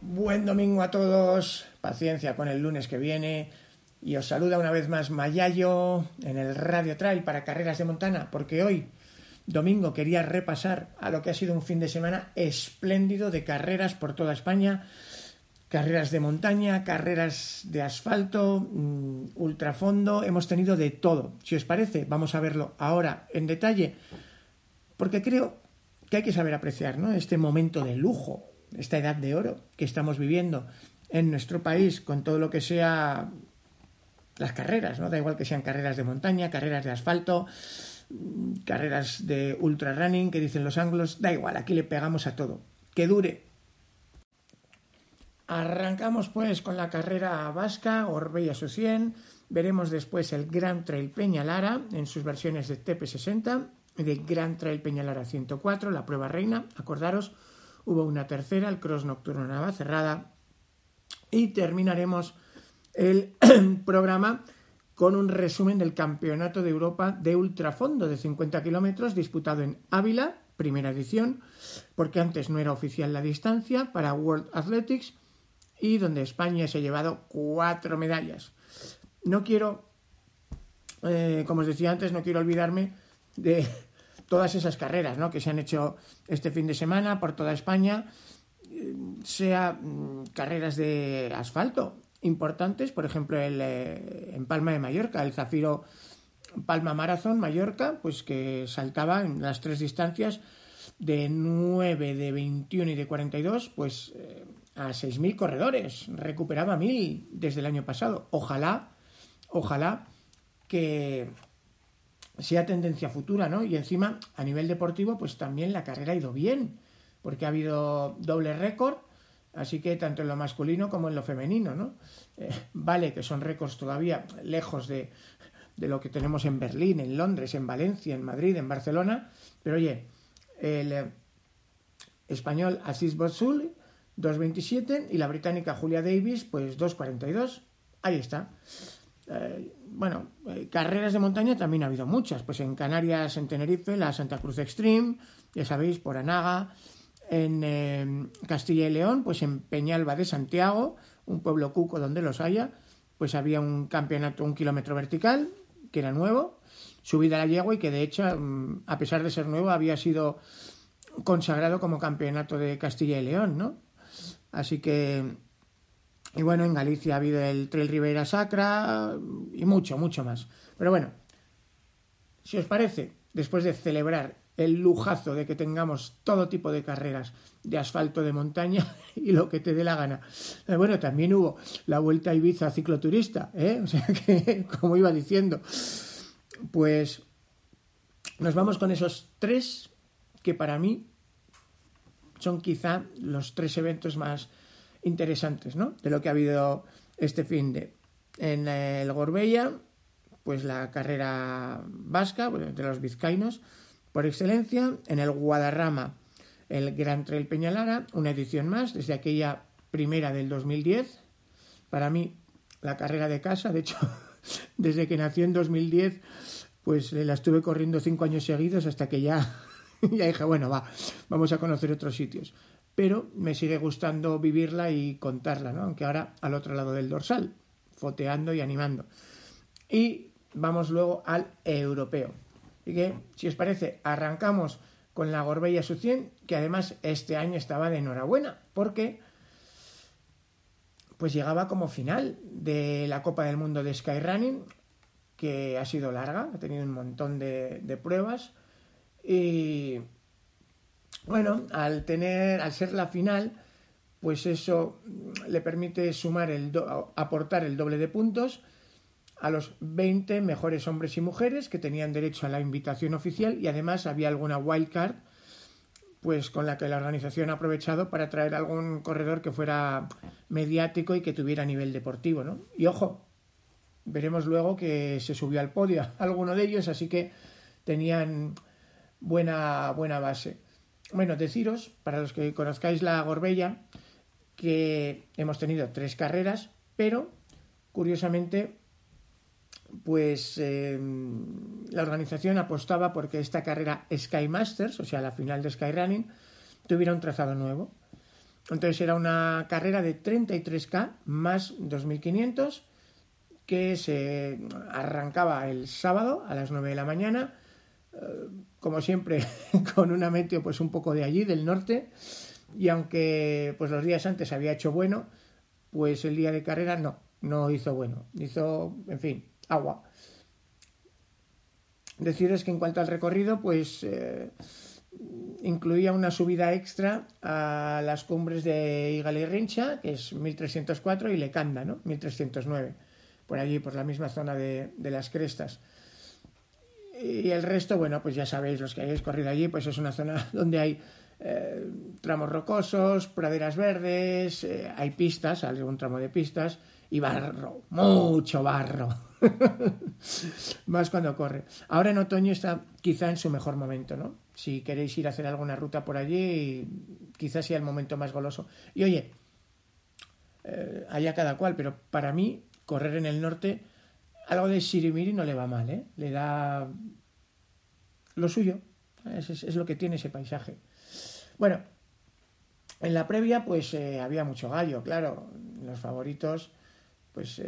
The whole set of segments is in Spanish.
Buen domingo a todos, paciencia con el lunes que viene, y os saluda una vez más Mayayo en el Radio Trail para Carreras de Montana, porque hoy, domingo, quería repasar a lo que ha sido un fin de semana espléndido de carreras por toda España, carreras de montaña, carreras de asfalto, ultrafondo, hemos tenido de todo. Si os parece, vamos a verlo ahora en detalle, porque creo que hay que saber apreciar, ¿no?, este momento de lujo, esta edad de oro que estamos viviendo en nuestro país con todo lo que sea las carreras, ¿no? Da igual que sean carreras de montaña, carreras de asfalto, carreras de ultra running, que dicen los anglos, da igual, aquí le pegamos a todo, que dure. Arrancamos pues con la carrera vasca, Gorbeia Suzien, veremos después el Gran Trail Peñalara en sus versiones de TP60, de Gran Trail Peñalara 104, la prueba reina, acordaros. Hubo una tercera, el cross nocturno Navacerrada, y terminaremos el programa con un resumen del Campeonato de Europa de Ultrafondo de 50 kilómetros disputado en Ávila, primera edición, porque antes no era oficial la distancia, para World Athletics, y donde España se ha llevado 4 medallas. No quiero, como os decía antes, no quiero olvidarme de todas esas carreras, ¿no?, que se han hecho este fin de semana por toda España, sea carreras de asfalto importantes, por ejemplo en Palma de Mallorca, el Zafiro Palma Marathon Mallorca, pues que saltaba en las 3 distancias de 9, de 21 y de 42, pues a 6.000 corredores, recuperaba 1.000 desde el año pasado. Ojalá que sea tendencia futura, ¿no? Y encima, a nivel deportivo, pues también la carrera ha ido bien, porque ha habido doble récord, así que tanto en lo masculino como en lo femenino, ¿no? Vale, que son récords todavía lejos de lo que tenemos en Berlín, en Londres, en Valencia, en Madrid, en Barcelona, pero oye, el español Aziz Bozul, 2.27, y la británica Julia Davis, pues 2.42, ahí está. Carreras de montaña también ha habido muchas, pues en Canarias, en Tenerife, la Santa Cruz Extreme, ya sabéis, por Anaga, en Castilla y León, pues en Peñalba de Santiago, un pueblo cuco donde los haya, pues había un campeonato, un kilómetro vertical, que era nuevo, subida a la yegua, y que de hecho, a pesar de ser nuevo, había sido consagrado como campeonato de Castilla y León, ¿no? Así que... Y bueno, en Galicia ha habido el Trail Ribeira Sacra y mucho más. Pero bueno, si os parece, después de celebrar el lujazo de que tengamos todo tipo de carreras de asfalto, de montaña y lo que te dé la gana. Bueno, también hubo la Vuelta a Ibiza cicloturista, ¿eh? O sea que, como iba diciendo, pues nos vamos con esos 3 que para mí son quizá los 3 eventos más interesantes, ¿no?, de lo que ha habido este fin de. En el Gorbeia, pues la carrera vasca, bueno, de los vizcaínos por excelencia. En el Guadarrama, el Gran Trail Peñalara, una edición más, desde aquella primera del 2010. Para mí, la carrera de casa, de hecho, desde que nació en 2010, pues la estuve corriendo 5 años seguidos hasta que ya dije, bueno, vamos a conocer otros sitios. Pero me sigue gustando vivirla y contarla, ¿no?, aunque ahora al otro lado del dorsal, foteando y animando. Y vamos luego al europeo. Así que, si os parece, arrancamos con la Gorbeia Suzien, que además este año estaba de enhorabuena, porque pues llegaba como final de la Copa del Mundo de Skyrunning, que ha sido larga, ha tenido un montón de pruebas, y... Bueno, al ser la final, pues eso le permite aportar el doble de puntos a los 20 mejores hombres y mujeres que tenían derecho a la invitación oficial, y además había alguna wildcard pues con la que la organización ha aprovechado para traer algún corredor que fuera mediático y que tuviera nivel deportivo, ¿no? Y ojo, veremos luego que se subió al podio alguno de ellos, así que tenían buena base. Bueno, deciros, para los que conozcáis la Gorbeia, que hemos tenido 3 carreras, pero curiosamente pues la organización apostaba porque esta carrera Sky Masters, o sea, la final de Skyrunning, tuviera un trazado nuevo. Entonces era una carrera de 33K más 2500 que se arrancaba el sábado a las 9 de la mañana, como siempre con una meteo pues un poco de allí, del norte, y aunque pues los días antes había hecho bueno, pues el día de carrera no hizo bueno, hizo, en fin, agua. Deciros que en cuanto al recorrido, pues incluía una subida extra a las cumbres de Igalerrincha, que es 1304, y Lecanda, ¿no? 1309, por allí, por la misma zona de las crestas. Y el resto, bueno, pues ya sabéis, los que hayáis corrido allí, pues es una zona donde hay tramos rocosos, praderas verdes, hay pistas, algún tramo de pistas, y barro, mucho barro. Más cuando corre. Ahora en otoño está quizá en su mejor momento, ¿no? Si queréis ir a hacer alguna ruta por allí, quizás sea el momento más goloso. Y oye, allá cada cual, pero para mí correr en el norte, algo de sirimiri no le va mal, ¿eh? Le da lo suyo. Es lo que tiene ese paisaje. Bueno, en la previa pues había mucho gallo, claro. Los favoritos pues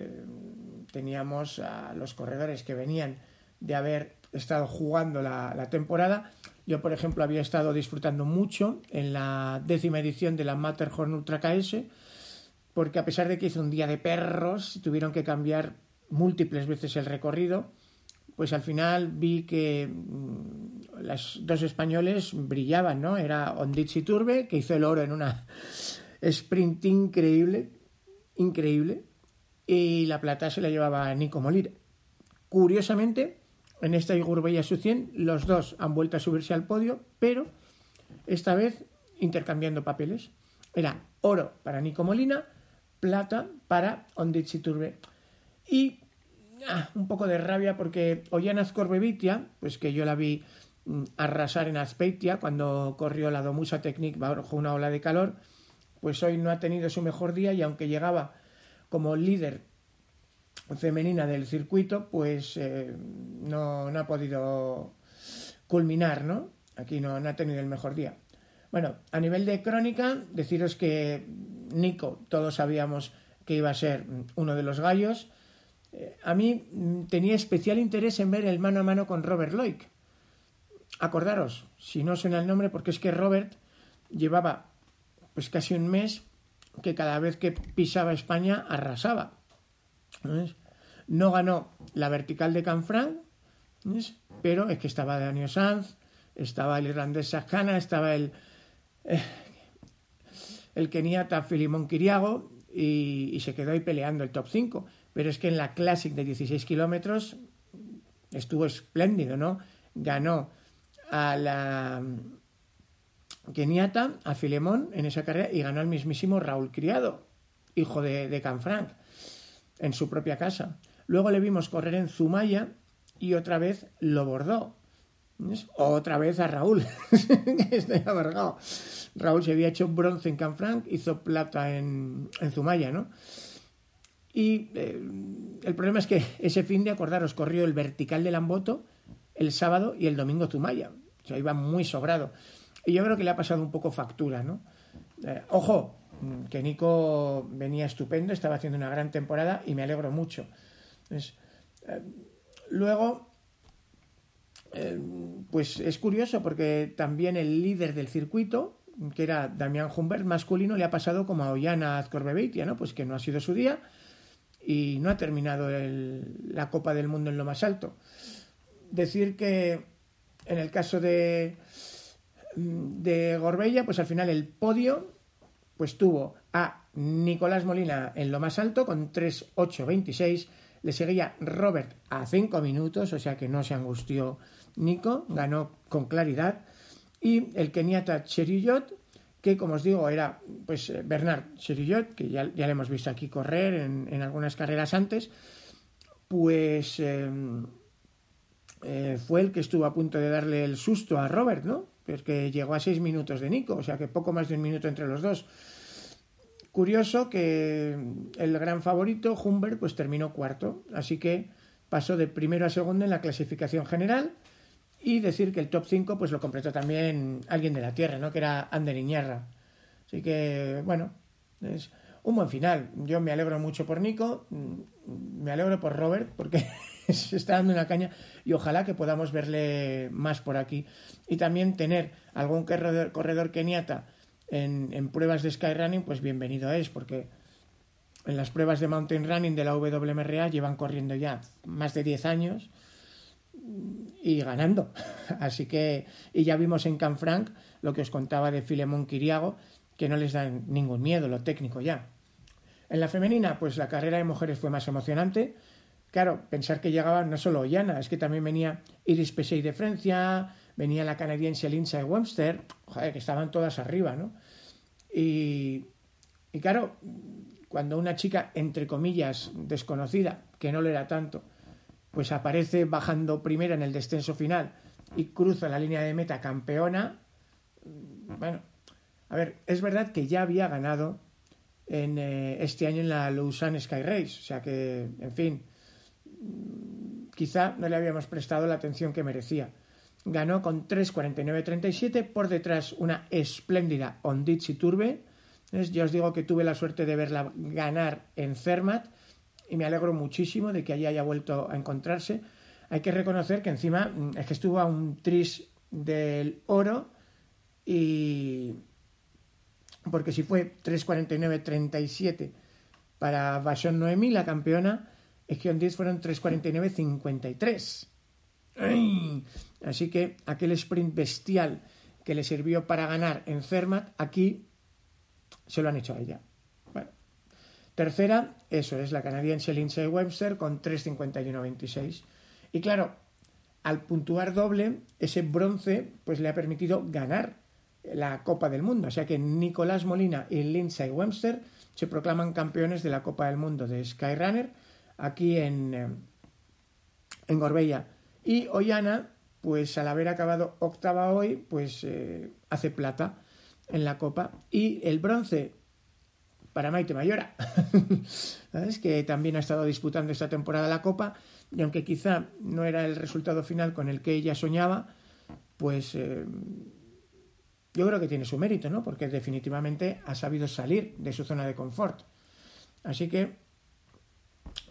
teníamos a los corredores que venían de haber estado jugando la temporada. Yo, por ejemplo, había estado disfrutando mucho en la 10ª edición de la Matterhorn Ultra KS, porque a pesar de que hizo un día de perros, tuvieron que cambiar múltiples veces el recorrido, pues al final vi que los dos españoles brillaban, ¿no? Era Ondichi Turbe, que hizo el oro en una sprint increíble, y la plata se la llevaba Nico Molina. Curiosamente, en esta Gorbeia Suzien, los dos han vuelto a subirse al podio, pero esta vez intercambiando papeles. Era oro para Nico Molina, plata para Ondichi Turbe. Y un poco de rabia porque Azkorbebeitia, pues que yo la vi arrasar en Azpeitia cuando corrió la Domusa Technique bajo una ola de calor, pues hoy no ha tenido su mejor día, y aunque llegaba como líder femenina del circuito, pues no ha podido culminar, ¿no? Aquí no ha tenido el mejor día. Bueno, a nivel de crónica, deciros que Nico, todos sabíamos que iba a ser uno de los gallos. A mí tenía especial interés en ver el mano a mano con Robert Loic. Acordaros, si no suena el nombre, porque es que Robert llevaba pues casi un mes que cada vez que pisaba España arrasaba. ¿Ves? No ganó la vertical de Canfranc, ¿ves? Pero es que estaba Daniel Sanz, estaba el irlandés Sajana, estaba el keniata Filemón Kiriago, y se quedó ahí peleando el top 5. Pero es que en la Classic de 16 kilómetros estuvo espléndido, ¿no? Ganó a la keniata, a Filemón, en esa carrera, y ganó al mismísimo Raúl Criado, hijo de Canfranc, en su propia casa. Luego le vimos correr en Zumaya y otra vez lo bordó. ¿Ves? Otra vez a Raúl. Estoy amargado. Raúl se había hecho bronce en Canfranc, hizo plata en Zumaya, ¿no? Y el problema es que ese fin de, acordaros, corrió el vertical de Lamboto el sábado y el domingo Zumaya. O sea, iba muy sobrado. Y yo creo que le ha pasado un poco factura, ¿no? Ojo, que Nico venía estupendo, estaba haciendo una gran temporada y me alegro mucho. Entonces, luego, pues es curioso porque también el líder del circuito, que era Damián Humbert, masculino, le ha pasado como a Azkorbebeitia, ¿no? Pues que no ha sido su día y no ha terminado la Copa del Mundo en lo más alto. Decir que en el caso de Gorbeia, pues al final el podio pues tuvo a Nicolás Molina en lo más alto con 3:08.26, le seguía Robert a 5 minutos, o sea que no se angustió Nico, ganó con claridad, y el keniata Cheruiyot, que como os digo era pues Bernard Cheruiyot, que ya le hemos visto aquí correr en algunas carreras antes, pues fue el que estuvo a punto de darle el susto a Robert, ¿no? Porque llegó a 6 minutos de Nico, o sea que poco más de un minuto entre los dos. Curioso que el gran favorito, Humbert, pues terminó cuarto, así que pasó de primero a segundo en la clasificación general. Y decir que el top 5 pues lo completó también alguien de la tierra, ¿no? Que era Ander Iñarra. Así que, bueno, es un buen final. Yo me alegro mucho por Nico, me alegro por Robert, porque se está dando una caña y ojalá que podamos verle más por aquí. Y también tener algún corredor keniata en pruebas de skyrunning, pues bienvenido es, porque en las pruebas de mountain running de la WMRA llevan corriendo ya más de 10 años y ganando, así que, y ya vimos en Canfranc lo que os contaba de Filemón Kiriago, que no les dan ningún miedo lo técnico ya. En la femenina, pues la carrera de mujeres fue más emocionante. Claro, pensar que llegaba no solo Ollana, es que también venía Iris Pesey de Francia, venía la canadiense Lindsay Webster, joder, que estaban todas arriba, ¿no? Y claro, cuando una chica, entre comillas, desconocida, que no lo era tanto, pues aparece bajando primera en el descenso final y cruza la línea de meta campeona. Bueno, a ver, es verdad que ya había ganado en este año en la Lausanne Sky Race, o sea que, en fin, quizá no le habíamos prestado la atención que merecía. Ganó con 3:49.37, por detrás una espléndida Ondichi Turbe. Yo os digo que tuve la suerte de verla ganar en Zermatt, y me alegro muchísimo de que allí haya vuelto a encontrarse. Hay que reconocer que encima es que estuvo a un tris del oro, y porque si fue 3:49.37 para Vachon Noemí, la campeona, es que en 10 fueron 3:49.53. ¡Ay! Así que aquel sprint bestial que le sirvió para ganar en Zermatt, aquí se lo han hecho a ella. Tercera, eso es, la canadiense Lindsay Webster con 3:51.26. Y claro, al puntuar doble, ese bronce pues le ha permitido ganar la Copa del Mundo. O sea que Nicolás Molina y Lindsay Webster se proclaman campeones de la Copa del Mundo de Skyrunner aquí en Gorbeia. Y Ollana, pues al haber acabado octava hoy, pues hace plata en la Copa. Y el bronce para Maite Mayora, ¿sabes? Que también ha estado disputando esta temporada la Copa, y aunque quizá no era el resultado final con el que ella soñaba, pues yo creo que tiene su mérito, ¿no? Porque definitivamente ha sabido salir de su zona de confort. Así que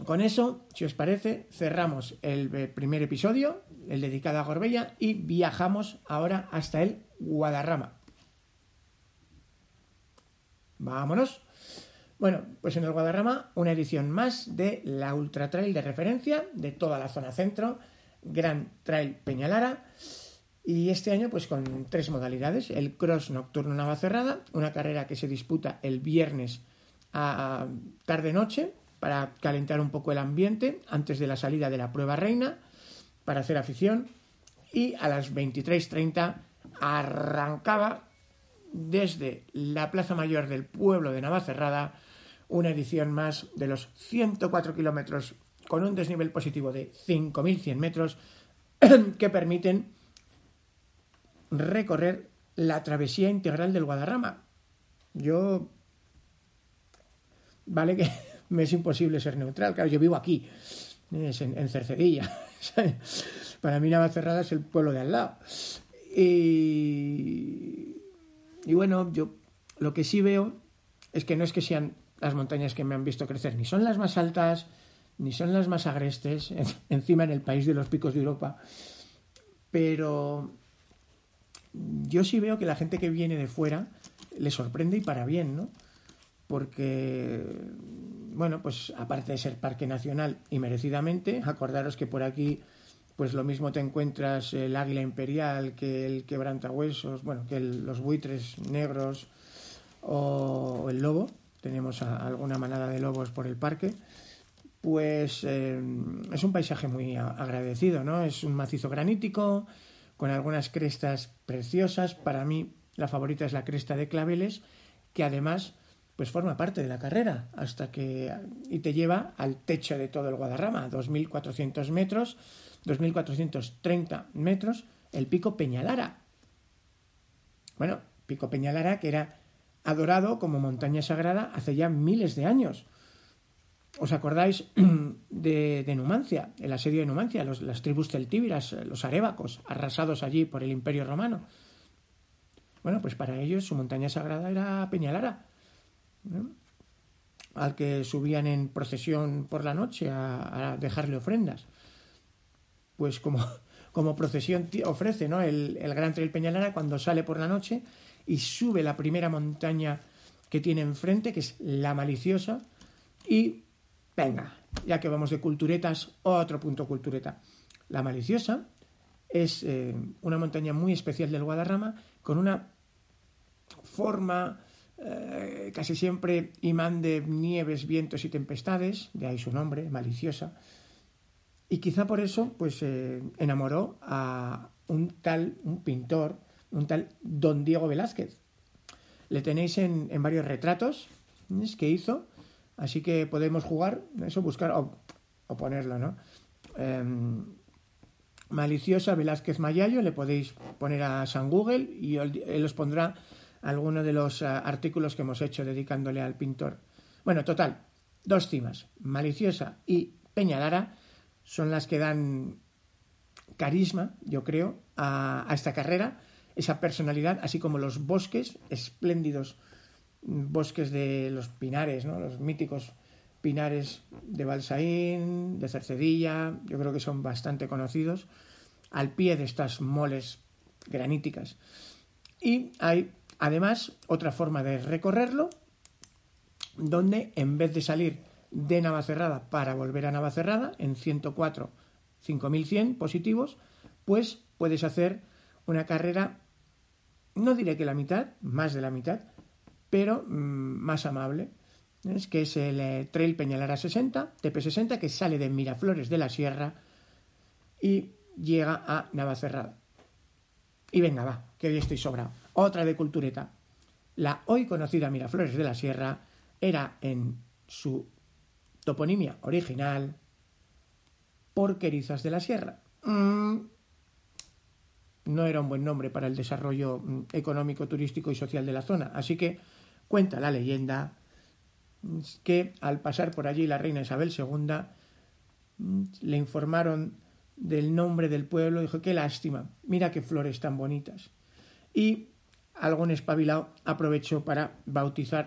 con eso, si os parece, cerramos el primer episodio, el dedicado a Gorbeia, y viajamos ahora hasta el Guadarrama. ¡Vámonos! Bueno, pues en el Guadarrama, una edición más de la Ultra Trail de referencia de toda la zona centro, Gran Trail Peñalara, y este año pues con 3 modalidades: el Cross Nocturno Navacerrada, una carrera que se disputa el viernes a tarde-noche para calentar un poco el ambiente antes de la salida de la prueba reina para hacer afición, y a las 23:30 arrancaba desde la Plaza Mayor del pueblo de Navacerrada una edición más de los 104 kilómetros con un desnivel positivo de 5.100 metros que permiten recorrer la travesía integral del Guadarrama. Yo, vale que me es imposible ser neutral, claro, yo vivo aquí, en Cercedilla. Para mí Navacerrada es el pueblo de al lado. Y bueno, yo lo que sí veo es que no es que sean las montañas que me han visto crecer, ni son las más altas, ni son las más agrestes, encima en el país de los picos de Europa, pero yo sí veo que la gente que viene de fuera le sorprende, y para bien, ¿no? Porque, bueno, pues aparte de ser parque nacional, y merecidamente, acordaros que por aquí pues lo mismo te encuentras el águila imperial que el quebrantahuesos, bueno, que los buitres negros o el lobo. Tenemos alguna manada de lobos por el parque, pues es un paisaje muy agradecido, ¿no? Es un macizo granítico con algunas crestas preciosas. Para mí la favorita es la cresta de Claveles, que además pues forma parte de la carrera hasta que y te lleva al techo de todo el Guadarrama, 2.400 metros, 2.430 metros, el pico Peñalara. Bueno, pico Peñalara que era adorado como montaña sagrada hace ya miles de años. ¿Os acordáis de Numancia, el asedio de Numancia, las tribus celtíberas, los arévacos, arrasados allí por el Imperio Romano? Bueno, pues para ellos su montaña sagrada era Peñalara, ¿no? Al que subían en procesión por la noche a dejarle ofrendas. Pues como procesión ofrece, ¿no?, el Gran Trail Peñalara cuando sale por la noche y sube la primera montaña que tiene enfrente, que es La Maliciosa, y venga, ya que vamos de culturetas, otro punto cultureta. La Maliciosa es una montaña muy especial del Guadarrama, con una forma casi siempre imán de nieves, vientos y tempestades, de ahí su nombre, Maliciosa, y quizá por eso pues enamoró a un pintor, un tal Don Diego Velázquez. Le tenéis en varios retratos que hizo, así que podemos jugar, eso, buscar o ponerlo, ¿no? Maliciosa Velázquez Mayayo, le podéis poner a San Google y él os pondrá alguno de los artículos que hemos hecho dedicándole al pintor. Bueno, total, dos cimas, Maliciosa y Peñalara, son las que dan carisma, yo creo, a esta carrera, esa personalidad, así como los bosques, espléndidos bosques de los pinares, ¿no?, los míticos pinares de Balsaín, de Cercedilla, yo creo que son bastante conocidos, al pie de estas moles graníticas. Y hay además otra forma de recorrerlo, donde en vez de salir de Navacerrada para volver a Navacerrada en 104, 5100 positivos, pues puedes hacer una carrera, no diré que la mitad, más de la mitad, pero más amable. Es que es el Trail Peñalara 60, TP60, que sale de Miraflores de la Sierra y llega a Navacerrada. Y venga, va, que hoy estoy sobrado. Otra de cultureta. La hoy conocida Miraflores de la Sierra era en su toponimia original Porquerizas de la Sierra. No era un buen nombre para el desarrollo económico, turístico y social de la zona. Así que cuenta la leyenda que al pasar por allí la reina Isabel II le informaron del nombre del pueblo, dijo: qué lástima, mira qué flores tan bonitas. Y algún espabilado aprovechó para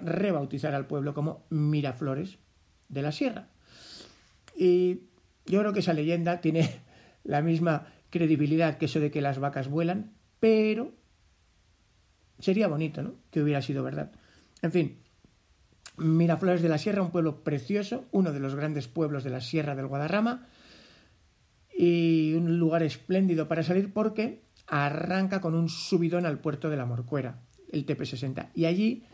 rebautizar al pueblo como Miraflores de la Sierra. Y yo creo que esa leyenda tiene la misma credibilidad que eso de que las vacas vuelan, pero sería bonito, ¿no?, que hubiera sido verdad. En fin, Miraflores de la Sierra, un pueblo precioso, uno de los grandes pueblos de la Sierra del Guadarrama, y un lugar espléndido para salir porque arranca con un subidón al puerto de la Morcuera, el TP60, y allí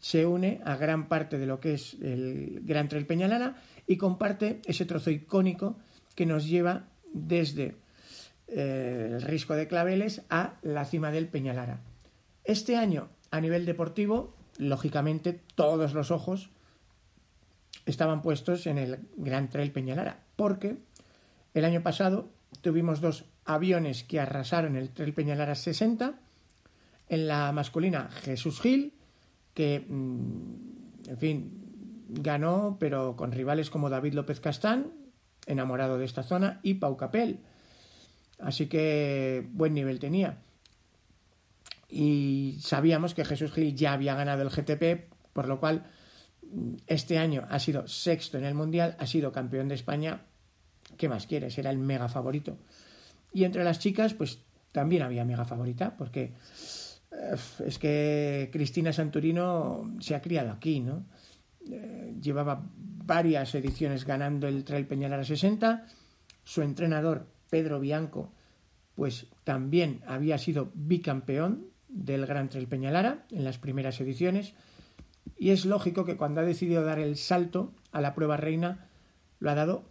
se une a gran parte de lo que es el Gran Trail Peñalara y comparte ese trozo icónico que nos lleva desde el Risco de Claveles a la cima del Peñalara. Este año, a nivel deportivo, lógicamente todos los ojos estaban puestos en el Gran Trail Peñalara, porque el año pasado tuvimos dos aviones que arrasaron el Trail Peñalara 60. En la masculina, Jesús Gil, que, en fin, ganó, pero con rivales como David López Castán, enamorado de esta zona, y Pau Capel. Así que buen nivel tenía. Y sabíamos que Jesús Gil ya había ganado el GTP, por lo cual este año ha sido sexto en el Mundial, ha sido campeón de España. ¿Qué más quieres? Era el mega favorito. Y entre las chicas, pues también había mega favorita, porque es que Cristina Santurino se ha criado aquí, ¿no? Llevaba varias ediciones ganando el Trail Peñalara 60. Su entrenador, Pedro Bianco, pues también había sido bicampeón del Gran Trail Peñalara en las primeras ediciones. Y es lógico que cuando ha decidido dar el salto a la prueba reina, lo ha dado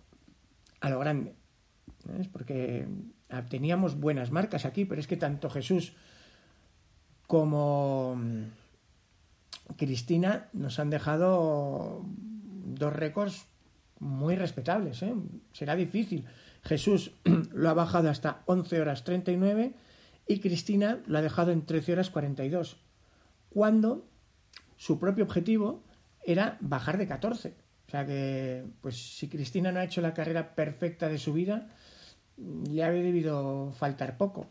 a lo grande. ¿Ves? Porque teníamos buenas marcas aquí, pero es que tanto Jesús como Cristina nos han dejado dos récords muy respetables, ¿eh? Será difícil. Jesús lo ha bajado hasta 11 horas 39 y Cristina lo ha dejado en 13 horas 42, cuando su propio objetivo era bajar de 14. O sea que, pues si Cristina no ha hecho la carrera perfecta de su vida, le ha debido faltar poco.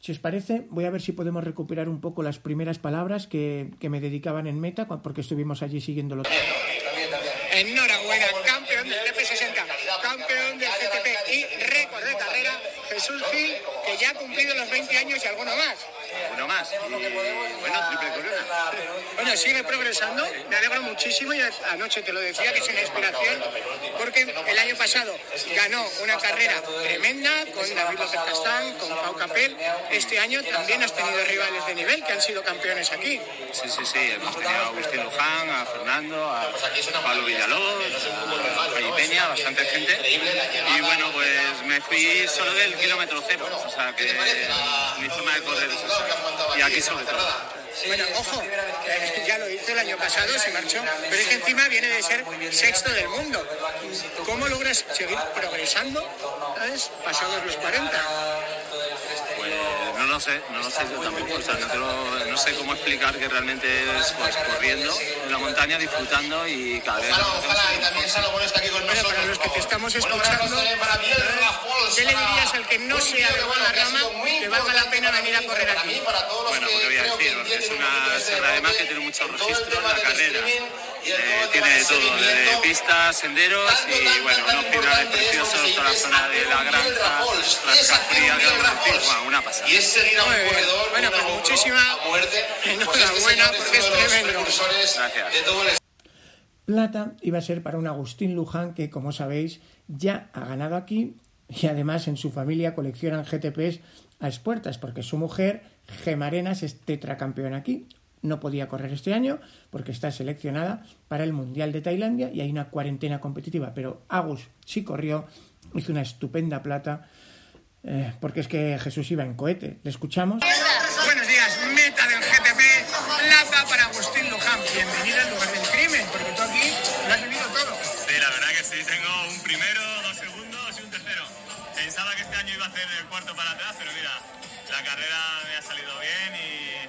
Si os parece, voy a ver si podemos recuperar un poco las primeras palabras que me dedicaban en meta, porque estuvimos allí siguiéndolo. Enhorabuena, campeón del TP60, campeón del CTP y récord de carrera, Jesús Gil, que ya ha cumplido los 20 años y alguno más. Uno más. Y, bueno, triple corona. Bueno, sigue progresando, me alegro muchísimo. Y anoche te lo decía, que es una inspiración, porque el año pasado ganó una carrera tremenda con David López Castán, con Pau Capel. Este año también has tenido rivales de nivel que han sido campeones aquí. Sí, sí, sí. Hemos tenido a Agustín Luján, a Fernando, a Pablo Villalobos, a Peña, bastante gente. Y bueno, pues me fui solo del kilómetro cero. O sea, que mi forma de correr es esa. Y aquí sobre todo. Bueno, ojo, ya lo hizo el año pasado, se marchó, pero es que encima viene de ser sexto del mundo. ¿Cómo logras seguir progresando, ¿sabes? Pasados los 40? Pues no lo sé yo tampoco. O sea, no sé cómo explicar que realmente es, pues, corriendo en la montaña, disfrutando y cada vez... Bueno, para los que te estamos escuchando, ¿qué le dirías al que no sea de buena rama que valga la pena venir a correr aquí? Bueno, ¿qué voy a decir? Es una sierra además que tiene muchos registros, la carrera tiene de todo, de pistas, senderos y bueno, unos finales preciosos, toda la zona de la granja, la fría, una pasada. Y es seguir a un corredor, bueno, pues muchísima muerte, enhorabuena, porque es tremendo. Gracias. Plata iba a ser para un Agustín Luján que, como sabéis, ya ha ganado aquí y además en su familia coleccionan GTPs a expuertas, porque su mujer, Gemma Arenas, es tetracampeona aquí. No podía correr este año porque está seleccionada para el Mundial de Tailandia y hay una cuarentena competitiva, pero Agus sí corrió, hizo una estupenda plata, porque es que Jesús iba en cohete. ¿Le escuchamos? Buenos días, meta del GTP, plata para Agustín Luján. Bienvenido al lugar del crimen, porque tú aquí lo has vivido todo. Sí, la verdad que sí, tengo un primero, dos segundos y un tercero. Pensaba que este año iba a hacer el cuarto para atrás, pero mira, la carrera me ha salido bien y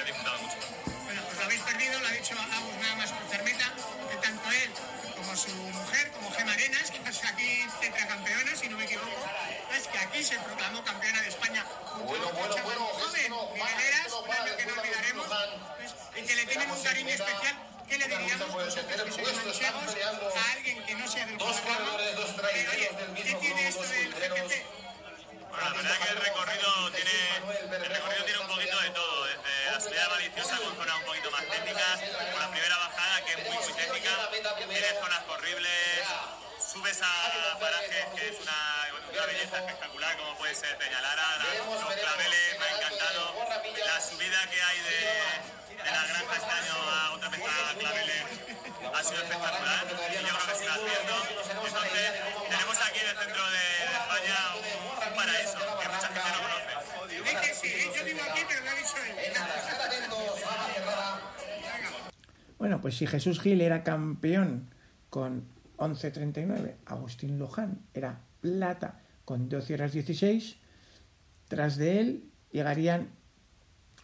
he disfrutado mucho. Bueno, pues lo habéis perdido, lo ha dicho Agus nada más cruzar meta, que tanto él como su mujer, como Gemma Arenas, que es aquí tetracampeona, si no me equivoco, es que aquí se proclamó campeona de España. Bueno, joven, Milaneras, un año que no olvidaremos, pues, y que le tienen un cariño especial. ¿Qué le diríamos nosotros que somos manchegos a alguien que no sea del programa? Pero oye, ¿qué tiene esto del GTP? Bueno, la verdad es que el recorrido tiene un poquito de todo, desde la salida maliciosa con zonas un poquito más técnicas, con la primera bajada que es muy técnica, tiene zonas horribles, subes a parajes que es una belleza espectacular, como puede ser Peñalara, los claveles, me ha encantado, la subida que hay de la granja este año a otra vez a claveles ha sido espectacular y yo creo que se va haciendo. Entonces, tenemos aquí en el centro de España un paraíso que mucha gente no conoce. Es que sí, yo vivo aquí, pero no he dicho él. Bueno, pues si Jesús Gil era campeón con 11.39, Agustín Luján era plata con 12 horas 16, tras de él llegarían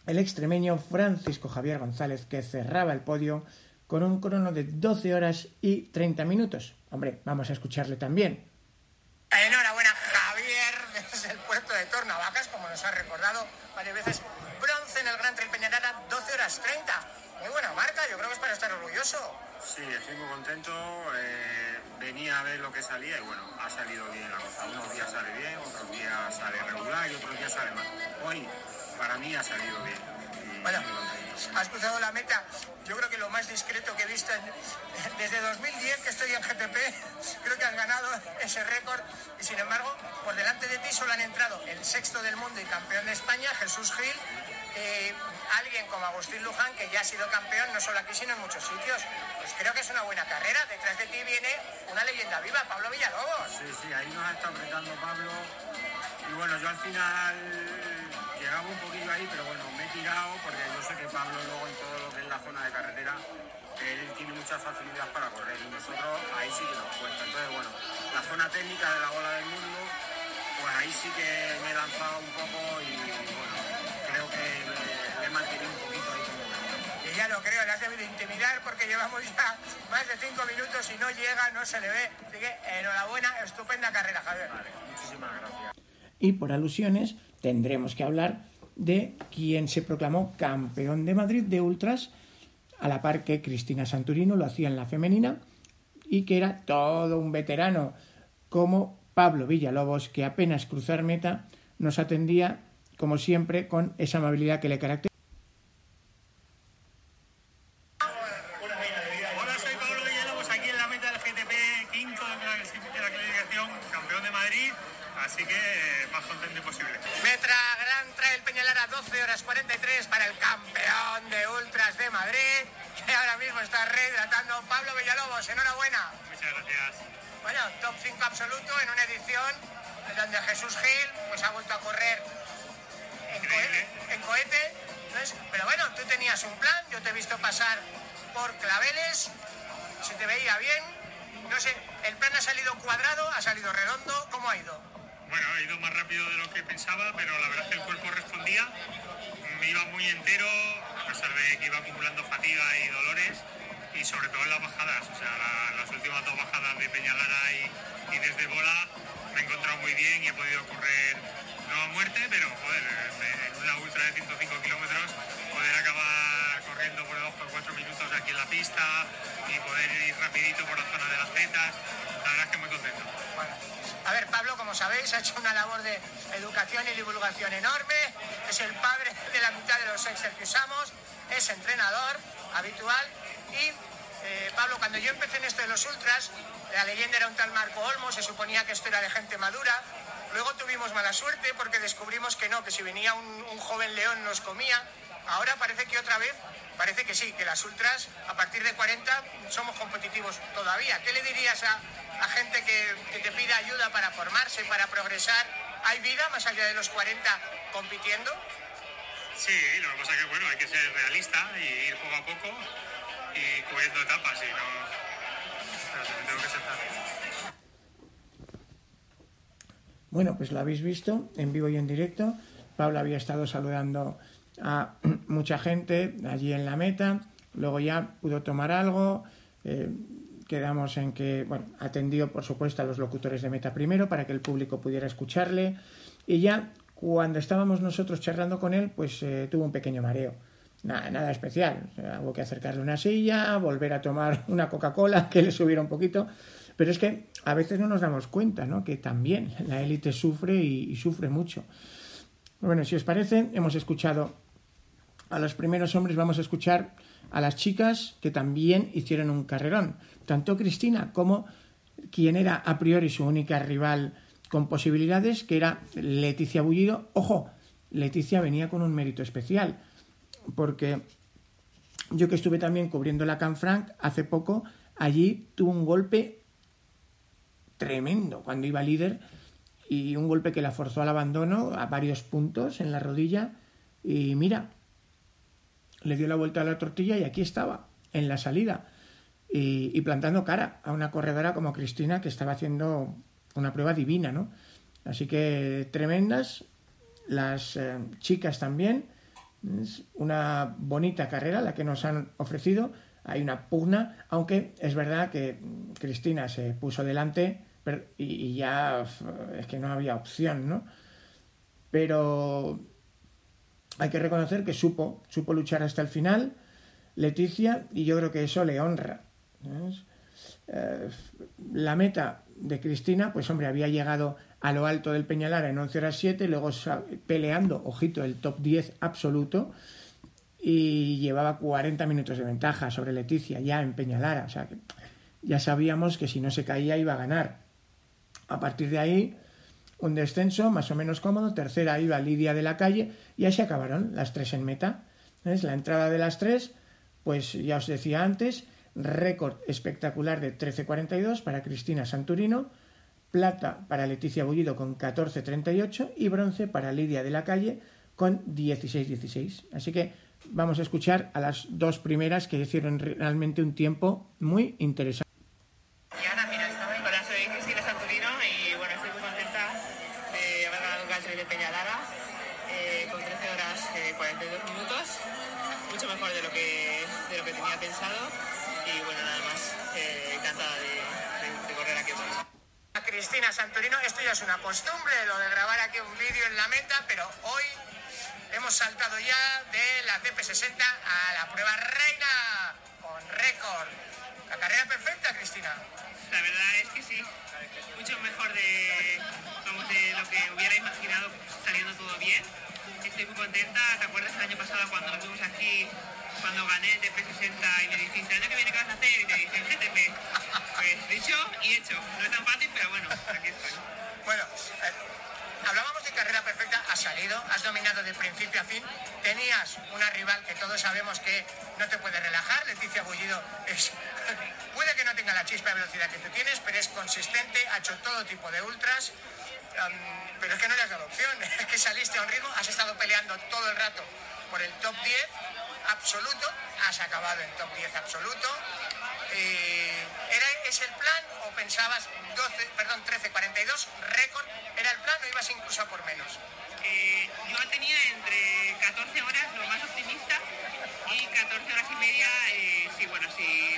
el extremeño Francisco Javier González, que cerraba el podio con un crono de 12 horas y 30 minutos. Hombre, vamos a escucharle también. Enhorabuena, Javier, desde el puerto de Tornavacas, como nos ha recordado varias veces, bronce en el Gran Trail Peñalara, 12 horas 30. Muy buena marca, yo creo que es para estar orgulloso. Sí, estoy muy contento, venía a ver lo que salía y bueno, ha salido bien la cosa. Unos días sale bien, otros días sale regular y otros días sale mal. Hoy, para mí, ha salido bien. Bueno, has cruzado la meta, yo creo que lo más discreto que he visto desde 2010 que estoy en GTP, creo que has ganado ese récord y sin embargo, por delante de ti solo han entrado el sexto del mundo y campeón de España, Jesús Gil, alguien como Agustín Luján, que ya ha sido campeón no solo aquí sino en muchos sitios, pues creo que es una buena carrera. Detrás de ti viene una leyenda viva, Pablo Villalobos. Sí, sí, ahí nos ha estado apretando Pablo. Y bueno, yo al final llegaba un poquillo ahí, pero bueno, me he tirado porque yo sé que Pablo luego en todo lo que es la zona de carretera, él tiene mucha facilidad para correr y nosotros ahí sí que nos cuesta. Entonces bueno, la zona técnica de la bola del mundo, pues ahí sí que me he lanzado un poco y bueno, creo que le he mantenido un poquito ahí como yo. Y ya lo creo, le has debido intimidar porque llevamos ya más de 5 minutos y no llega, no se le ve. Así que enhorabuena, estupenda carrera, Javier. Vale, muchísimas gracias. Y por alusiones tendremos que hablar de quien se proclamó campeón de Madrid de ultras, a la par que Cristina Santurino lo hacía en la femenina, y que era todo un veterano como Pablo Villalobos, que apenas cruzar meta nos atendía como siempre con esa amabilidad que le caracteriza. Hola, soy Pablo Villalobos, aquí en la meta del CTP, quinto de la clasificación, campeón de Madrid, así que más contento posible. Metra Gran Trail Peñalara, 12 horas 43 para el campeón de ultras de Madrid, que ahora mismo está rehidratando. Pablo Villalobos, enhorabuena. Muchas gracias. Bueno, top 5 absoluto en una edición donde Jesús Gil pues ha vuelto a correr en cohete. Entonces, pero bueno, tú tenías un plan, yo te he visto pasar por Claveles, se te veía bien, no sé, el plan ha salido cuadrado, ha salido redondo, ¿cómo ha ido? Bueno, ha ido más rápido de lo que pensaba, pero la verdad es que el cuerpo respondía, me iba muy entero, a pesar de que iba acumulando fatiga y dolores, y sobre todo en las bajadas, o sea, las últimas dos bajadas de Peñalara y desde Bola me he encontrado muy bien y he podido correr, no a muerte, pero joder, en una ultra de 105 kilómetros, poder acabar corriendo por 2 por 4 minutos aquí en la pista y poder ir rapidito por la zona de las zetas, la verdad es que muy contento. Bueno. A ver, Pablo, como sabéis, ha hecho una labor de educación y divulgación enorme. Es el padre de la mitad de los extras que usamos. Es entrenador habitual. Y, Pablo, cuando yo empecé en esto de los ultras, la leyenda era un tal Marco Olmo. Se suponía que esto era de gente madura. Luego tuvimos mala suerte porque descubrimos que no, que si venía un joven león nos comía. Ahora parece que otra vez, parece que sí, que las ultras, a partir de 40, somos competitivos todavía. ¿Qué le dirías a gente que te pida ayuda para formarse, para progresar? ¿Hay vida más allá de los 40 compitiendo? Sí, lo que pasa es que bueno, hay que ser realista y ir poco a poco y cubriendo etapas y no tengo que ser tan... Bueno, pues lo habéis visto en vivo y en directo. Pablo había estado saludando a mucha gente allí en la meta, luego ya pudo tomar algo, quedamos en que, bueno, atendió por supuesto a los locutores de meta primero para que el público pudiera escucharle, y ya cuando estábamos nosotros charlando con él, pues tuvo un pequeño mareo, nada especial, hubo que acercarle una silla, volver a tomar una Coca-Cola que le subiera un poquito, pero es que a veces no nos damos cuenta, ¿no?, que también la élite sufre y sufre mucho. Bueno, si os parece, hemos escuchado a los primeros hombres, vamos a escuchar a las chicas que también hicieron un carrerón. Tanto Cristina como quien era a priori su única rival con posibilidades, que era Leticia Bullido. Ojo, Leticia venía con un mérito especial, porque yo que estuve también cubriendo la Canfranc hace poco, allí tuvo un golpe tremendo cuando iba líder y un golpe que la forzó al abandono a varios puntos en la rodilla y mira, le dio la vuelta a la tortilla y aquí estaba, en la salida, y plantando cara a una corredora como Cristina, que estaba haciendo una prueba divina, ¿no? Así que tremendas las chicas también. Es una bonita carrera la que nos han ofrecido. Hay una pugna, aunque es verdad que Cristina se puso delante y ya es que no había opción, ¿no? Pero hay que reconocer que supo luchar hasta el final Leticia, y yo creo que eso le honra. La meta de Cristina, pues hombre, había llegado a lo alto del Peñalara en 11 horas 7, luego peleando, ojito, el top 10 absoluto, y llevaba 40 minutos de ventaja sobre Leticia ya en Peñalara, o sea que ya sabíamos que si no se caía iba a ganar. A partir de ahí, un descenso más o menos cómodo, tercera iba Lidia de la Calle, y ahí se acabaron las tres en meta. ¿Ves? La entrada de las tres, pues ya os decía antes, récord espectacular de 13.42 para Cristina Santurino, plata para Leticia Bullido con 14.38 y bronce para Lidia de la Calle con 16.16. Así que vamos a escuchar a las dos primeras que hicieron realmente un tiempo muy interesante. Hola, soy Cristina Santurino y bueno, estoy muy contenta de haber ganado el Gran Trail de Peñalara con 13 horas 42 minutos, mucho mejor de lo que tenía pensado y bueno, nada más, encantada de correr aquí hoy. Cristina Santurino, esto ya es una costumbre, lo de grabar aquí un vídeo en la meta, pero hoy hemos saltado ya de la CP60 a la prueba reina, con récord. La carrera perfecta, Cristina. La verdad es que sí, mucho mejor de lo que hubiera imaginado, saliendo todo bien. Estoy muy contenta. ¿Te acuerdas el año pasado cuando nos vimos aquí, cuando gané el TP60 y me dijiste, ¿el año que viene qué vas a hacer? Y te dije, GTP. Pues dicho y hecho. No es tan fácil, pero bueno, aquí estoy. Bueno, hablábamos de carrera perfecta. Has salido, has dominado de principio a fin. Tenías una rival que todos sabemos que no te puede relajar. Leticia Bullido es... puede que no tenga la chispa de velocidad que tú tienes, pero es consistente, ha hecho todo tipo de ultras. Pero es que no le has dado opción. Es que saliste a un ritmo, has estado peleando todo el rato por el top 10 absoluto, has acabado en top 10 absoluto. ¿Es el plan o pensabas 13.42, récord? ¿Era el plan o ibas incluso a por menos? Yo tenía entre 14 horas, lo más optimista, y 14 horas y media, si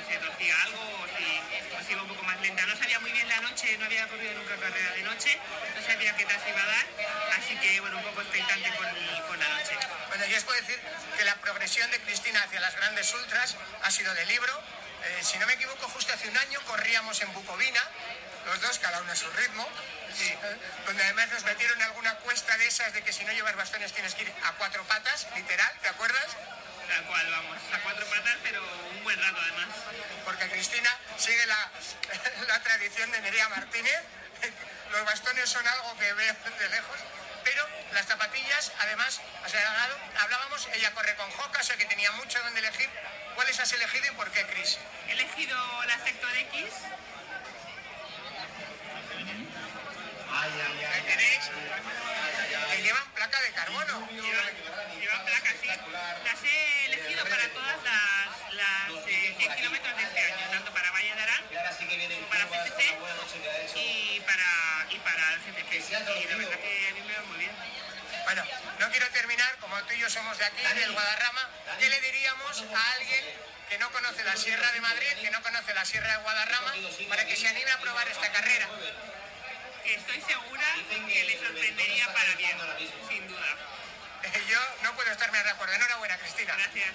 se torcía algo o si iba un poco más lenta. No sabía muy bien la noche, no había corrido nunca carrera de noche, no sabía qué tal se iba a dar, así que bueno, un poco expectante con la noche. Bueno, yo os puedo decir que la progresión de Cristina hacia las grandes ultras ha sido de libro. Si no me equivoco, justo hace un año corríamos en Bucovina, los dos, cada uno a su ritmo, sí, donde además nos metieron alguna cuesta de esas de que si no llevas bastones tienes que ir a cuatro patas, literal, ¿te acuerdas? Tal cual, vamos, a cuatro patas, pero un buen rato además. Porque Cristina sigue la tradición de Nerea Martínez, los bastones son algo que veo de lejos, pero las zapatillas, además, has agarrado, hablábamos, ella corre con Hoka, o sea que tenía mucho donde elegir. ¿Cuáles has elegido y por qué, Cris? He elegido la Sector X. Ahí tenéis, que llevan placa de carbono. Llevan placa, sí. Las he elegido para todas las 10 kilómetros de este año, tanto para Valle de Arán, para CTP y para el CTP. Y la verdad que a mí me va muy bien. Bueno, no quiero terminar, como tú y yo somos de aquí, del Guadarrama, ¿qué le diríamos a alguien que no conoce la Sierra de Madrid, que no conoce la Sierra de Guadarrama, para que se anime a probar esta carrera? Estoy segura que le sorprendería para bien, sin duda. Yo no puedo estar más de acuerdo. Enhorabuena, Cristina. Gracias.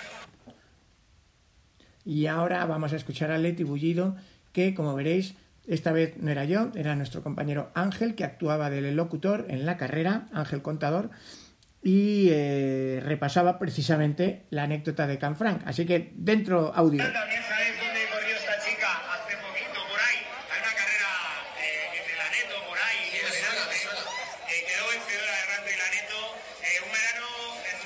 Y ahora vamos a escuchar a Leti Bullido, que como veréis, esta vez no era yo, era nuestro compañero Ángel, que actuaba del locutor en la carrera, Ángel Contador, y repasaba precisamente la anécdota de Canfranc. Así que dentro audio. También sabéis dónde corrió esta chica hace poquito, por ahí. Hay una carrera en el Aneto, por ahí, en el verano. Quedó vencedora de Gran Trail Aneto. Un verano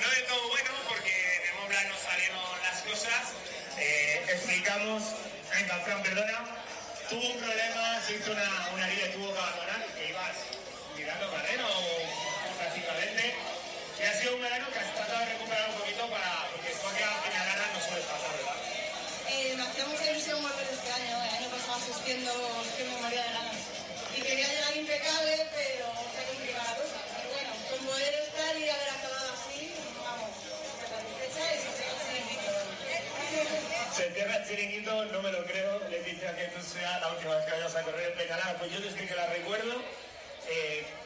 no de todo bueno, porque de Mont Blanc no salieron las cosas. Explicamos, Canfranc, perdona. Tuvo un problema, se hizo una herida y tuvo que abandonar, que ibas tirando carrera o prácticamente. Y ha sido un verano que has tratado de recuperar un poquito porque esto que a Peñalara no suele pasar, ¿verdad? Me hacía mucha ilusión volver este año, el año pasado asistiendo, que me moría de ganas. Y quería llegar impecable, pero se complicaba la cosa. Pero bueno, con poder estar y haber acabado así, vamos, satisfecha y satisfecha. Se entierra el chiringuito, no me lo creo. Que tú sea la última vez que vayas a correr en Peñalara, pues yo desde que la recuerdo,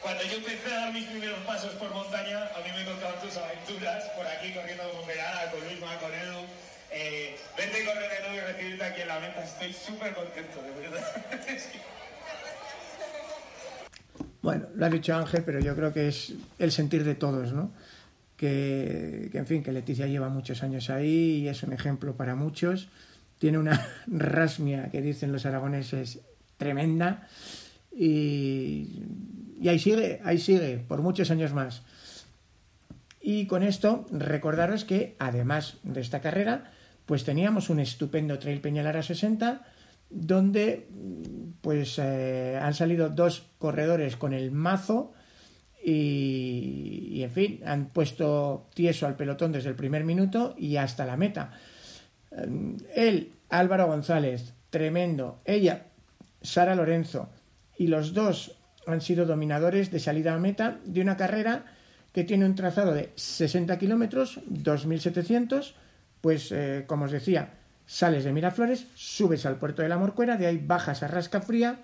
cuando yo empecé a dar mis primeros pasos por montaña, a mí me contaban tus aventuras por aquí corriendo con Peñalara, con Luisma, con Edu. Vente y correr de nuevo y recibirte aquí en la meta, estoy súper contento, de verdad. Bueno, lo ha dicho Ángel, pero yo creo que es el sentir de todos, ¿no? Que en fin, que Leticia lleva muchos años ahí y es un ejemplo para muchos. Tiene una rasmia que dicen los aragoneses tremenda y ahí sigue por muchos años más. Y con esto recordaros que además de esta carrera pues teníamos un estupendo Trail Peñalara 60 donde pues han salido dos corredores con el mazo y en fin, han puesto tieso al pelotón desde el primer minuto y hasta la meta. Él, Álvaro González, tremendo. Ella, Sara Lorenzo. Y los dos han sido dominadores de salida a meta de una carrera que tiene un trazado de 60 kilómetros, 2.700, pues como os decía, sales de Miraflores, subes al puerto de la Morcuera, de ahí bajas a Rascafría,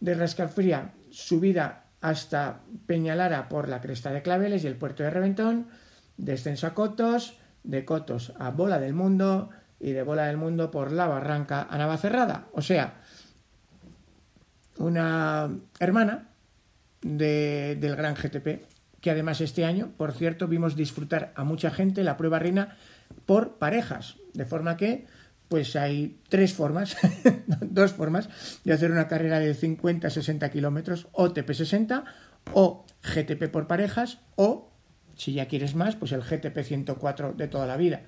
de Rascafría subida hasta Peñalara por la cresta de Claveles y el puerto de Reventón, descenso a Cotos, de Cotos a Bola del Mundo y de Bola del Mundo por la barranca a Navacerrada. O sea, una hermana del Gran GTP, que además este año, por cierto, vimos disfrutar a mucha gente la prueba reina por parejas, de forma que pues hay dos formas de hacer una carrera de 50-60 kilómetros, o TP60 o GTP por parejas, o si ya quieres más, pues el GTP 104 de toda la vida.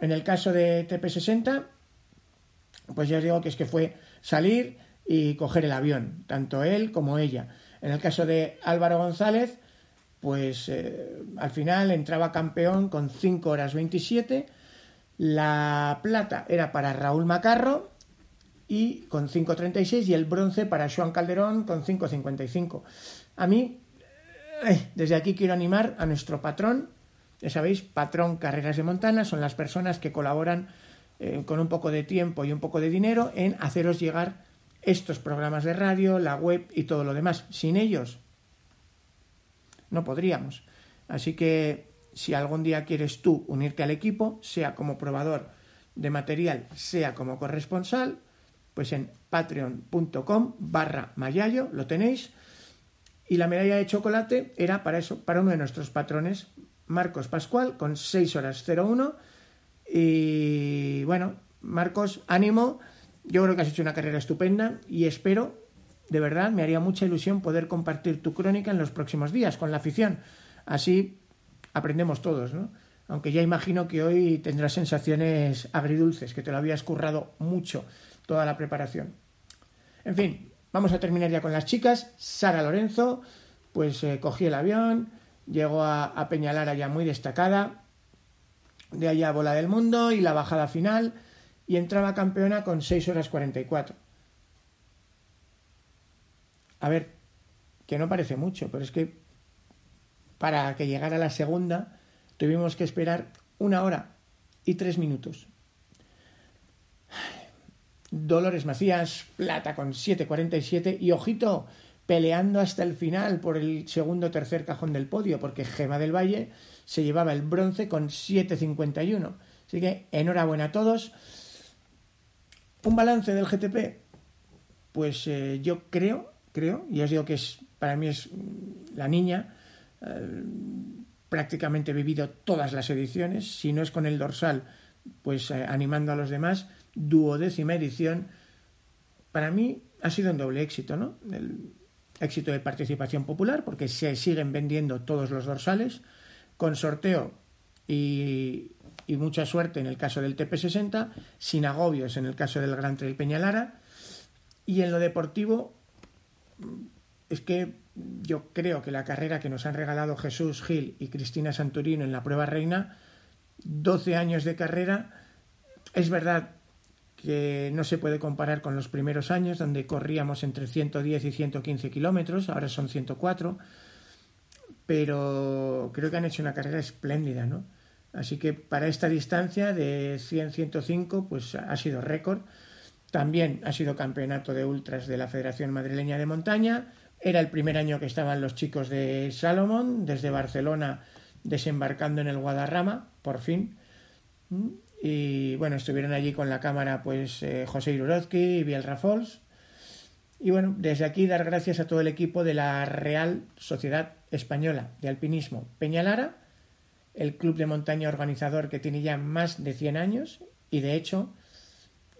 En el caso de TP60, pues ya os digo que es que fue salir y coger el avión, tanto él como ella. En el caso de Álvaro González, pues al final entraba campeón con 5 horas 27, la plata era para Raúl Macarro y con 5.36, y el bronce para Joan Calderón con 5.55. A mí, desde aquí quiero animar a nuestro patrón, ya sabéis, Patrón Carreras de Montana, son las personas que colaboran con un poco de tiempo y un poco de dinero en haceros llegar estos programas de radio, la web y todo lo demás. Sin ellos no podríamos. Así que si algún día quieres tú unirte al equipo, sea como probador de material, sea como corresponsal, pues en patreon.com/mayayo lo tenéis. Y la medalla de chocolate era para eso, para uno de nuestros patrones, Marcos Pascual, con 6 horas 01. Y bueno, Marcos, ánimo. Yo creo que has hecho una carrera estupenda y espero, de verdad, me haría mucha ilusión poder compartir tu crónica en los próximos días con la afición. Así aprendemos todos, ¿no? Aunque ya imagino que hoy tendrás sensaciones agridulces, que te lo habías currado mucho toda la preparación. En fin, vamos a terminar ya con las chicas. Sara Lorenzo, pues cogió el avión, llegó a Peñalara ya muy destacada, de allá a Bola del Mundo y la bajada final, y entraba campeona con 6 horas 44. A ver, que no parece mucho, pero es que para que llegara la segunda tuvimos que esperar 1 hora y 3 minutos. Dolores Macías, plata con 7.47, y ojito, peleando hasta el final por el segundo o tercer cajón del podio, porque Gemma del Valle se llevaba el bronce con 7.51. Así que enhorabuena a todos. Un balance del GTP, pues yo creo, y os digo que es, para mí es la niña, prácticamente he vivido todas las ediciones, si no es con el dorsal, pues animando a los demás, 12ª edición, para mí ha sido un doble éxito, ¿no? El éxito de participación popular, porque se siguen vendiendo todos los dorsales, con sorteo y mucha suerte en el caso del TP60, sin agobios en el caso del Gran Trail Peñalara, y en lo deportivo, es que yo creo que la carrera que nos han regalado Jesús Gil y Cristina Santurino en la prueba reina, 12 años de carrera, es verdad que no se puede comparar con los primeros años donde corríamos entre 110 y 115 kilómetros, ahora son 104, pero creo que han hecho una carrera espléndida, ¿no? Así que para esta distancia de 100-105 pues ha sido récord. También ha sido campeonato de ultras de la Federación Madrileña de Montaña. Era el primer año que estaban los chicos de Salomón, desde Barcelona, desembarcando en el Guadarrama, por fin. Y bueno, estuvieron allí con la cámara pues José Irurozki y Biel Rafols. Y bueno, desde aquí dar gracias a todo el equipo de la Real Sociedad Española de Alpinismo Peñalara, el club de montaña organizador que tiene ya más de 100 años y de hecho...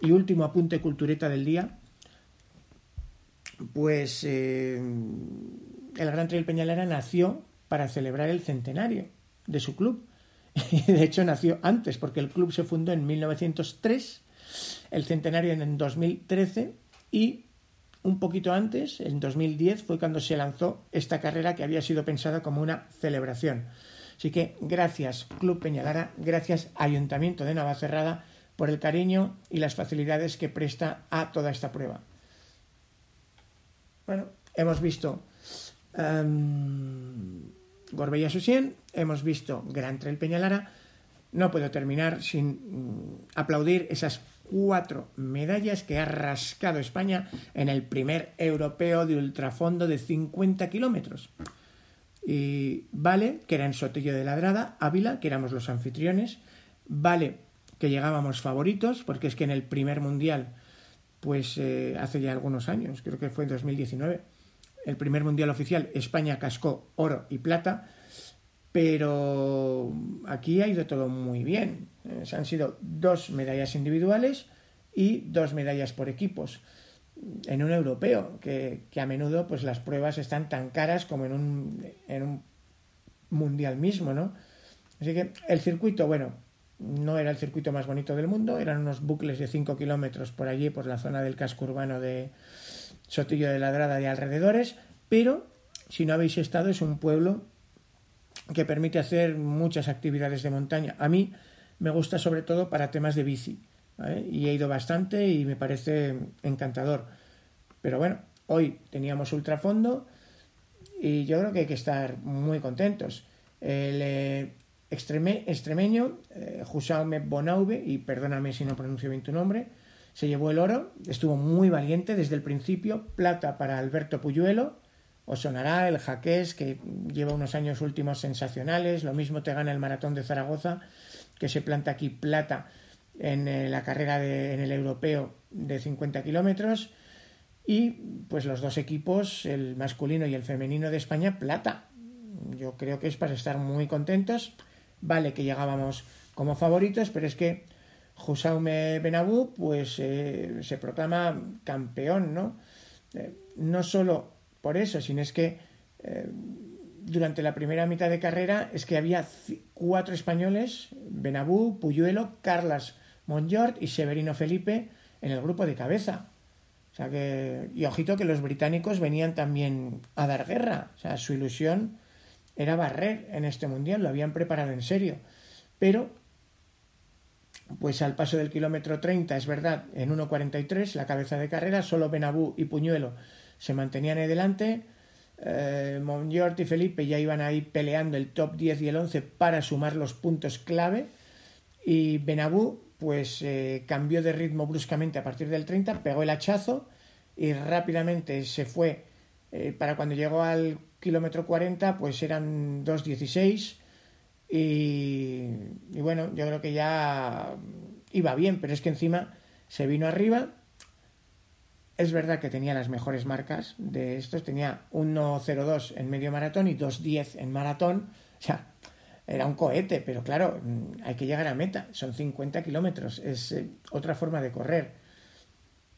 Y último apunte cultureta del día, pues el Gran Trail Peñalara nació para celebrar el centenario. de su club. Y de hecho nació antes, porque el club se fundó en 1903, el centenario en 2013, y un poquito antes, en 2010, fue cuando se lanzó esta carrera que había sido pensada como una celebración. Así que gracias Club Peñalara, gracias Ayuntamiento de Navacerrada por el cariño y las facilidades que presta a toda esta prueba. Bueno, hemos visto Gorbeia Suzien, hemos visto Gran Trail Peñalara. No puedo terminar sin aplaudir esas 4 medallas que ha rascado España en el primer europeo de ultrafondo de 50 kilómetros. Y vale que era en Sotillo de Ladrada, Ávila, que éramos los anfitriones. Vale que llegábamos favoritos, porque es que en el primer mundial, pues hace ya algunos años, creo que fue en 2019, el primer mundial oficial, España cascó oro y plata, pero aquí ha ido todo muy bien. Han sido 2 medallas individuales y 2 medallas por equipos en un europeo, que a menudo pues las pruebas están tan caras como en un mundial mismo, ¿no? Así que el circuito, bueno, no era el circuito más bonito del mundo, eran unos bucles de 5 kilómetros por allí, por la zona del casco urbano de Sotillo de Ladrada y alrededores, pero si no habéis estado, es un pueblo que permite hacer muchas actividades de montaña. A mí me gusta sobre todo para temas de bici, ¿vale? Y he ido bastante y me parece encantador. Pero bueno, hoy teníamos ultrafondo y yo creo que hay que estar muy contentos. El extremeño Jaume Bonauve, y perdóname si no pronuncio bien tu nombre, se llevó el oro, estuvo muy valiente desde el principio. Plata para Alberto Puyuelo, os sonará el jaqués, que lleva unos años últimos sensacionales. Lo mismo te gana el maratón de Zaragoza, que se planta aquí plata en la carrera en el europeo de 50 kilómetros. Y pues los 2 equipos, el masculino y el femenino de España, plata. Yo creo que es para estar muy contentos. Vale que llegábamos como favoritos, pero es que Jaume Benabú pues se proclama campeón, ¿no? No solo por eso, sino es que durante la primera mitad de carrera es que había 4 españoles, Benabú, Puyuelo, Carles Monjort y Severino Felipe en el grupo de cabeza. O sea que, y ojito que los británicos venían también a dar guerra. O sea, su ilusión era barrer en este mundial, lo habían preparado en serio. Pero pues al paso del kilómetro 30, es verdad, en 1.43, la cabeza de carrera, solo Benabú y Puyuelo se mantenían ahí delante. Monjort y Felipe ya iban ahí peleando el top 10 y el 11 para sumar los puntos clave. Y Benabú pues cambió de ritmo bruscamente a partir del 30, pegó el hachazo y rápidamente se fue. Para cuando llegó al kilómetro 40, pues eran 2.16. Y bueno, yo creo que ya iba bien, pero es que encima se vino arriba. Es verdad que tenía las mejores marcas de estos, tenía 1.02 en medio maratón y 2.10 en maratón. O sea, era un cohete, pero claro, hay que llegar a meta, son 50 kilómetros, es otra forma de correr.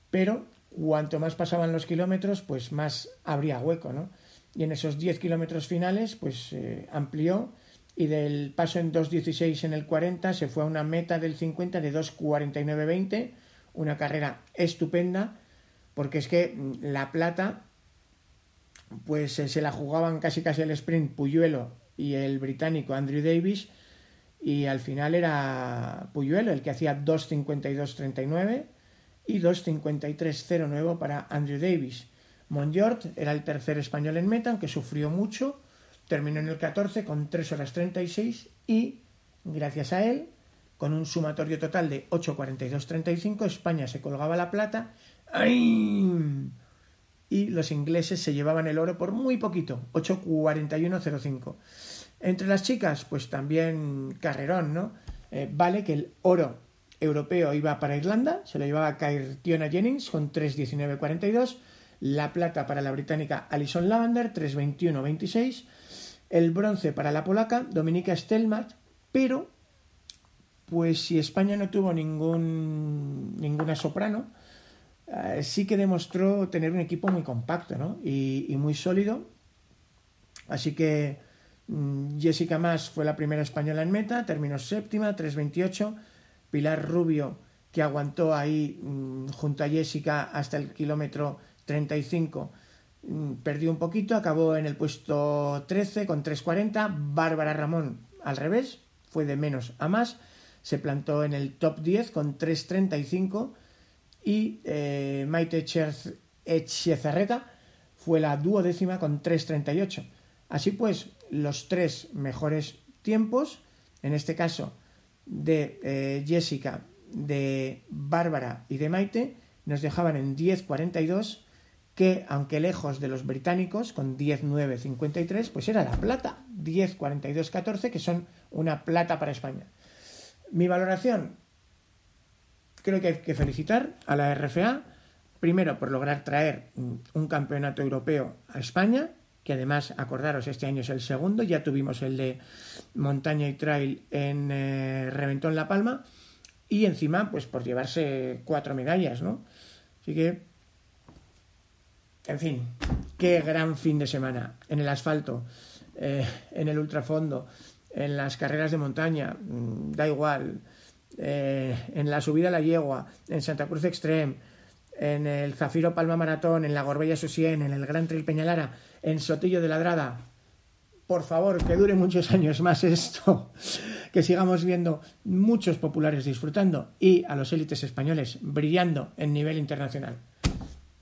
Pero cuanto más pasaban los kilómetros, pues más habría hueco, ¿no? Y en esos 10 kilómetros finales, pues amplió. Y del paso en 2.16 en el 40 se fue a una meta del 50 de 2.49.20, una carrera estupenda, porque es que la plata pues se la jugaban casi el sprint Puyuelo y el británico Andrew Davis, y al final era Puyuelo el que hacía 2.52.39 y 2.53.09 para Andrew Davis. Monjort era el tercer español en meta, aunque sufrió mucho. Terminó en el 14 con 3 horas 36 y, gracias a él, con un sumatorio total de 8.42.35, España se colgaba la plata. ¡Ay! Y los ingleses se llevaban el oro por muy poquito, 8.41.05. Entre las chicas, pues también carrerón, ¿no? Vale que el oro europeo iba para Irlanda, se lo llevaba Cairtiona Jennings con 3.19.42, la plata para la británica Alison Lavander, 3.21.26, el bronce para la polaca Dominika Stelmach. Pero pues si España no tuvo ninguna soprano, sí que demostró tener un equipo muy compacto, ¿no? y muy sólido. Así que Jessica Mas fue la primera española en meta, terminó séptima, 3.28. Pilar Rubio, que aguantó ahí junto a Jessica hasta el kilómetro 35, perdió un poquito, acabó en el puesto 13 con 3.40. Bárbara Ramón, al revés, fue de menos a más, se plantó en el top 10 con 3.35. Y Maite Echezarreta fue la duodécima con 3.38. Así pues, los tres mejores tiempos, en este caso de Jessica, de Bárbara y de Maite, nos dejaban en 10.42, que aunque lejos de los británicos, con 10.9.53, pues era la plata, 10.42.14, que son una plata para España. Mi valoración, creo que hay que felicitar a la RFA, primero por lograr traer un campeonato europeo a España, que además, acordaros, este año es el segundo, ya tuvimos el de montaña y trail en Reventón La Palma, y encima, pues por llevarse 4 medallas, ¿no? Así que, en fin, qué gran fin de semana en el asfalto, en el ultrafondo, en las carreras de montaña, da igual, en la subida a la yegua, en Santa Cruz Extreme, en el Zafiro Palma Maratón, en la Gorbeia Suzien, en el Gran Trail Peñalara, en Sotillo de Ladrada. Por favor, que dure muchos años más esto, que sigamos viendo muchos populares disfrutando y a los élites españoles brillando en nivel internacional.